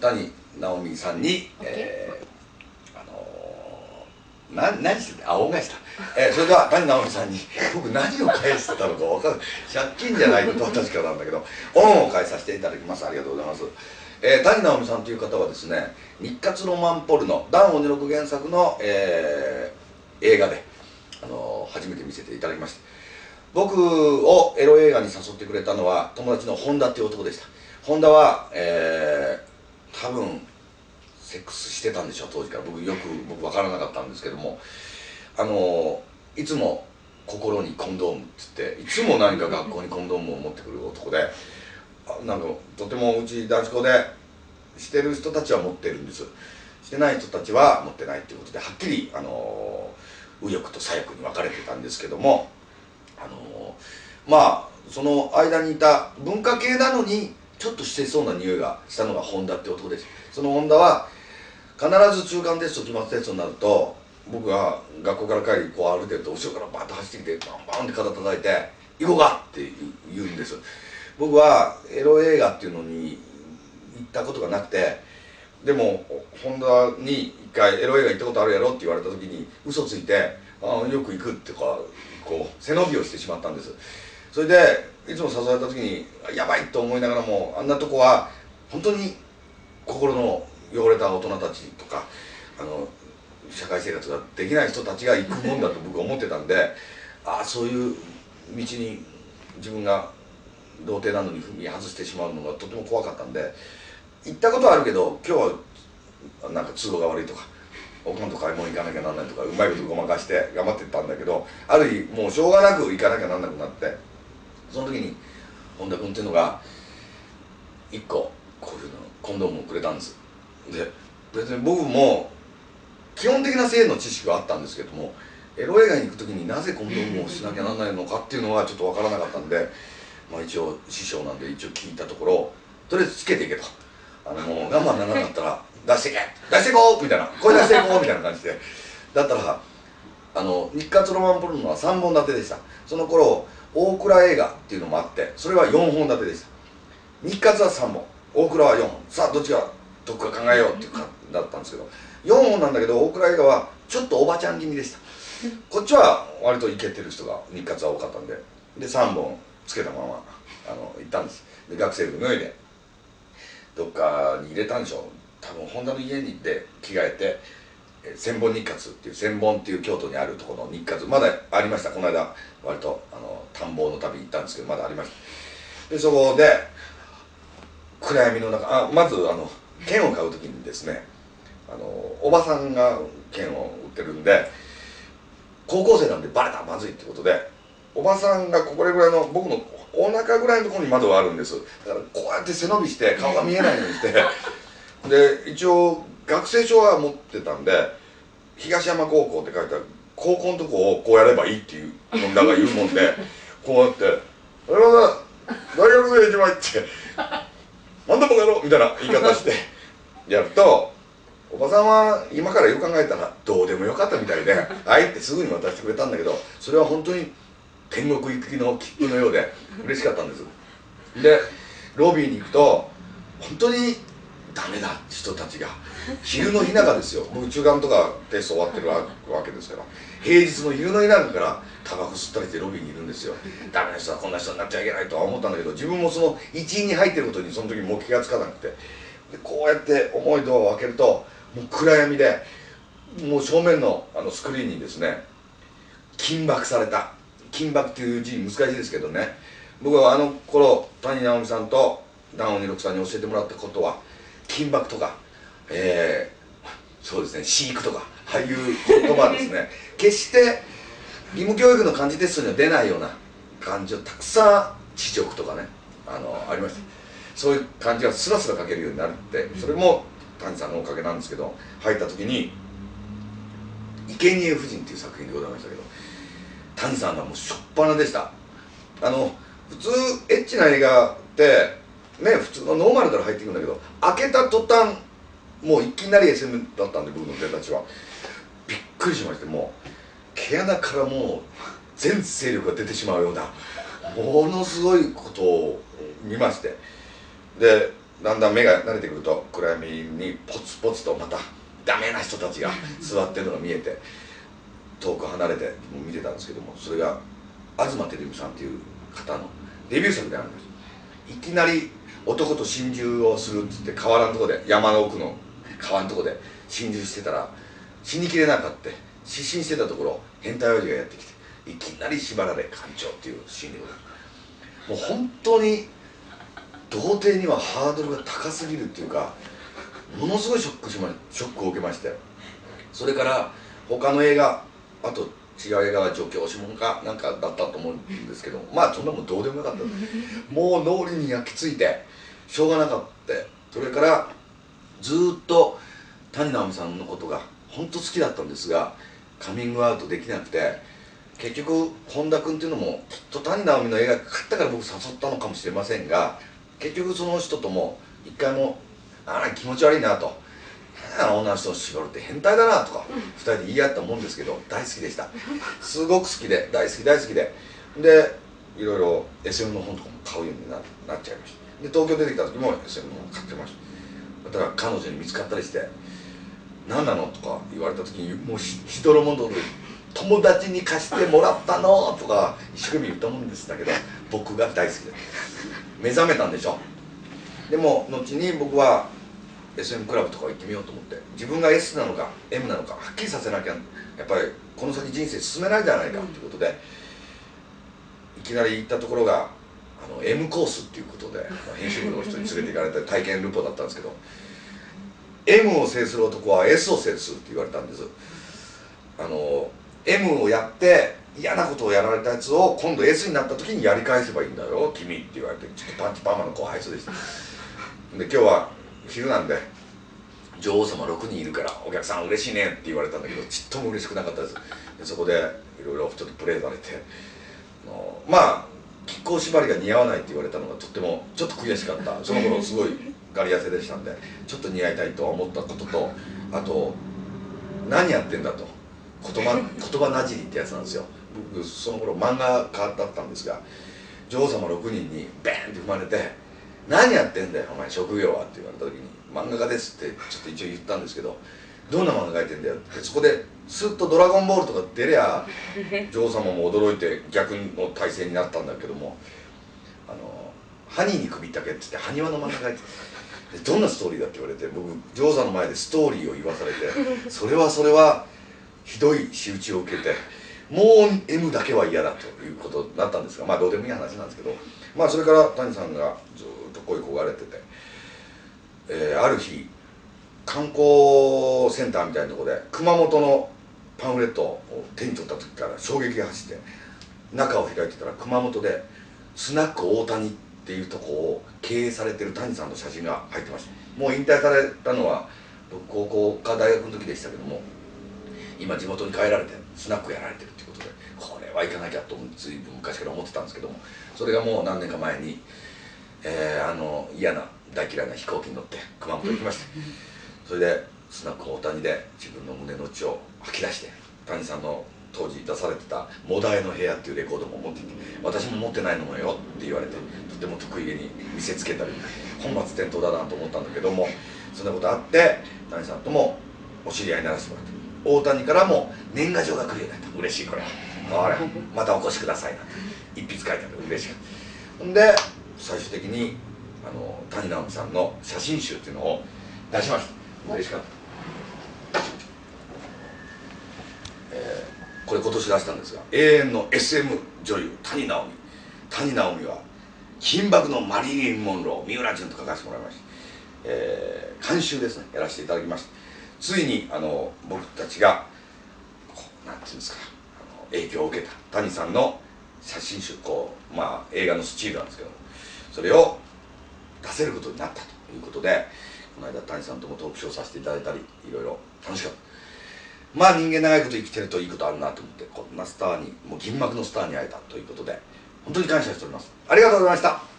谷直美さんに、何してた、恩返しだ、それでは谷直美さんに僕何を返してたのか分かる、借金じゃないことは確かなんだけど恩を返させていただきます。ありがとうございます。谷直美さんという方はですね、日活ロマンポルノ談鬼六原作の、映画で、初めて見せていただきました。僕をエロ映画に誘ってくれたのは友達の本田っていう男でした。本田は、多分セックスしてたんでしょう当時から。僕分からなかったんですけども、いつも心にコンドームっつって、いつも何か学校にコンドームを持ってくる男で、なんかとてもうち男子校でしてる人たちは持ってるんです、してない人たちは持ってないっていうことで、はっきり右翼と左翼に分かれてたんですけども、まあその間にいた文化系なのにちょっとしてそうな匂いがしたのが本田って男です。その本田は必ず中間テスト期末テストになると、僕が学校から帰りこう歩いてると後ろからバッと走ってきてバンバンって肩叩いて「行こうか!」って言うんです。僕はエロ映画っていうのに行ったことがなくて、でも本田に一回「エロ映画行ったことあるやろ?」って言われた時に嘘ついて「ああよく行く」ってこう背伸びをしてしまったんです。それでいつも誘われた時にやばいと思いながらも、あんなとこは本当に心の汚れた大人たちとか、社会生活ができない人たちが行くもんだと僕は思ってたんでああそういう道に自分が童貞なのに踏み外してしまうのがとても怖かったんで、行ったことはあるけど今日はなんか都合が悪いとかおかんと買い物行かなきゃなんないとかうまいことごまかして頑張ってたんだけど、ある日もうしょうがなく行かなきゃなんなくなって、その時に本田君っていうのが1個こういうのコンドームをくれたんです。で別に僕も基本的な性の知識はあったんですけども、エロ映画に行く時になぜコンドームをしなきゃなんないのかっていうのはちょっと分からなかったんで、まあ、一応師匠なんで一応聞いたところ、とりあえずつけていけと、もう我慢ならなかったら出していけ出していこうみたいな、声出していこうみたいな感じで、だったら日活ロマンポルノは3本立てでした。その頃大倉映画っていうのもあって、それは4本立てでした。日活は3本、大倉は4本、さあどっちが得か考えようっていう感じだったんですけど、4本なんだけど大倉映画はちょっとおばちゃん気味でした。こっちは割とイケてる人が日活は多かったんで、3本つけたまま行ったんです。で学生服脱いでどっかに入れたんでしょう、多分本田の家に行って着替えて、千本日活っていう、千本っていう京都にあるところの日活、まだありました。この間割と田んぼの旅行ったんですけどまだありました。でそこで暗闇の中、まず剣を買う時にですね、おばさんが剣を売ってるんで、高校生なんでバレたらまずいってことで、おばさんがこれぐらいの僕のお腹ぐらいのところに窓があるんです。だからこうやって背伸びして顔が見えないようにしてで一応学生証は持ってたんで、東山高校って書いてある高校のとこをこうやればいいっていう本田が言うもんでこうやって「なるほど大学生一枚」って「何でもやろう」みたいな言い方してやると、おばさんは今からよく考えたらどうでもよかったみたいで「あい」ってすぐに渡してくれたんだけど、それは本当に天国行きの切符のようで嬉しかったんです。でロビーに行くと本当にダメだ人たちが、昼の日中ですよ、僕中間とかテスト終わってるわけですから、平日の昼の日中からタバコ吸ったりしてロビーにいるんですよ。ダメな人はこんな人になっちゃいけないとは思ったんだけど、自分もその一員に入ってることにその時もう気がつかなくて、でこうやって重いドアを開けるともう暗闇で、もう正面のスクリーンにですね緊縛された、緊縛っていう字難しいですけどね、僕は頃谷直美さんと談鬼六さんに教えてもらったことは、緊縛とか、そうですね、飼育とか、ああいう言葉ですね決して義務教育の漢字テストには出ないような漢字をたくさん、知識とかね、ありました。そういう漢字がスラスラ書けるようになるって、それも谷さんのおかげなんですけど、入った時に「生贄婦人」っていう作品でございましたけど、谷さんがもうしょっぱなでした。普通エッチな映画ってね、普通のノーマルから入っていくんだけど、開けた途端もういきなり SM だったんで、僕の出たちはびっくりしまして、もう毛穴からもう全勢力が出てしまうようなものすごいことを見まして、でだんだん目が慣れてくると暗闇にポツポツとまたダメな人たちが座ってるのが見えて遠く離れてもう見てたんですけども、それが東照美さんという方のデビュー作であるんです。いきなり男と心中をするっつって河原のとこで、山の奥の川のとこで心中してたら死にきれなかった失神してたところ変態親父がやってきていきなり縛られ艦長っていうシーンでございます。もう本当に童貞にはハードルが高すぎるっていうか、ものすごいショックを受けまして、それから他の映画、あと違う映画は女教師もんかなんかだったと思うんですけど、まあそんなもんどうでもよかったもう脳裏に焼き付いてしょうがなかった。それからずっと谷直美さんのことが本当好きだったんですが、カミングアウトできなくて、結局本田君っていうのもきっと谷直美の映画買ったから僕誘ったのかもしれませんが、結局その人とも一回もあら気持ち悪いなと、あの女の人を絞るって変態だなとか2人で言い合ったもんですけど、大好きでした。すごく好きで大好きでいろいろ SM の本とかも買うようになっちゃいました。で東京出てきた時も SM の本買ってました。だから彼女に見つかったりして「何なの?」とか言われた時にもうひどろもどろ「友達に貸してもらったの!」とか一生懸命言ったもんでしたけど、僕が大好きで目覚めたんでしょ。でも後に僕は SM クラブとか行ってみようと思って、自分が S なのか M なのかはっきりさせなきゃやっぱりこの先人生進めないじゃないかということで、いきなり行ったところがM コースっていうことで編集部の人に連れて行かれて体験ルポだったんですけどM を制する男は S を制するって言われたんです。M をやって嫌なことをやられたやつを今度 S になった時にやり返せばいいんだよ君って言われて、ちょっとパンチパーマの後輩そうでした。で今日は昼なんで女王様6人いるからお客さん嬉しいねって言われたんだけど、ちっとも嬉しくなかったです。でそこでいろいろちょっとプレーされて、まあ亀甲縛りが似合わないって言われたのがとってもちょっと悔しかった。その頃すごいガリ痩せでしたんでちょっと似合いたいとは思ったことと、あと何やってんだと言葉なじりってやつなんですよ。僕その頃漫画家だったんですが、女王様6人にベーンって踏まれて「何やってんだよお前職業は」って言われた時に「漫画家です」ってちょっと一応言ったんですけど「どんな漫画描いてんだよ」って、そこでスッと「ドラゴンボール」とか出りゃ女王様も驚いて逆の体勢になったんだけども「ハニーに首ったけ」って言って埴輪の漫画描いて「どんなストーリーだ」って言われて、僕女王様の前でストーリーを言わされて、それはひどい仕打ちを受けて。もう M だけは嫌だということになったんですが、まあどうでもいい話なんですけど、まあそれから谷さんがずっと恋焦がれてて、ある日観光センターみたいなとこで熊本のパンフレットを手に取った時から衝撃が走って、中を開いてたら熊本でスナック大谷っていうとこを経営されてる谷さんの写真が入ってました。もう引退されたのは僕高校か大学の時でしたけども、今地元に帰られてスナックやられてるっていうことで、これは行かなきゃとずいぶん昔から思ってたんですけども、それがもう何年か前に、嫌な大嫌いな飛行機に乗って熊本行きましてそれでスナック大谷で自分の胸の内を吐き出して、谷さんの当時出されてた「モダエの部屋」っていうレコードも持っていて、私も持ってないのよって言われてとても得意げに見せつけたり本末転倒だなと思ったんだけども、そんなことあって谷さんともお知り合いにならせてもらって、大谷からも年賀状が来るようになった。嬉しい、これあれまたお越しくださいなって一筆書いてある、嬉しかった。んで最終的に谷直美さんの写真集っていうのを出しました。嬉しかった。これ今年出したんですが、永遠の SM 女優谷直美。谷直美は金箔のマリリン・モンロー、三浦淳と書かせてもらいました。監修ですね、やらせていただきました。ついに僕たちがなんていうんですか、影響を受けた谷さんの写真集、まあ映画のスチールなんですけども、それを出せることになったということで、この間谷さんともトークショーさせていただいたり、いろいろ楽しかった。まあ人間長いこと生きてるといいことあるなと思って、こんなスターに、もう銀幕のスターに会えたということで本当に感謝しております。ありがとうございました。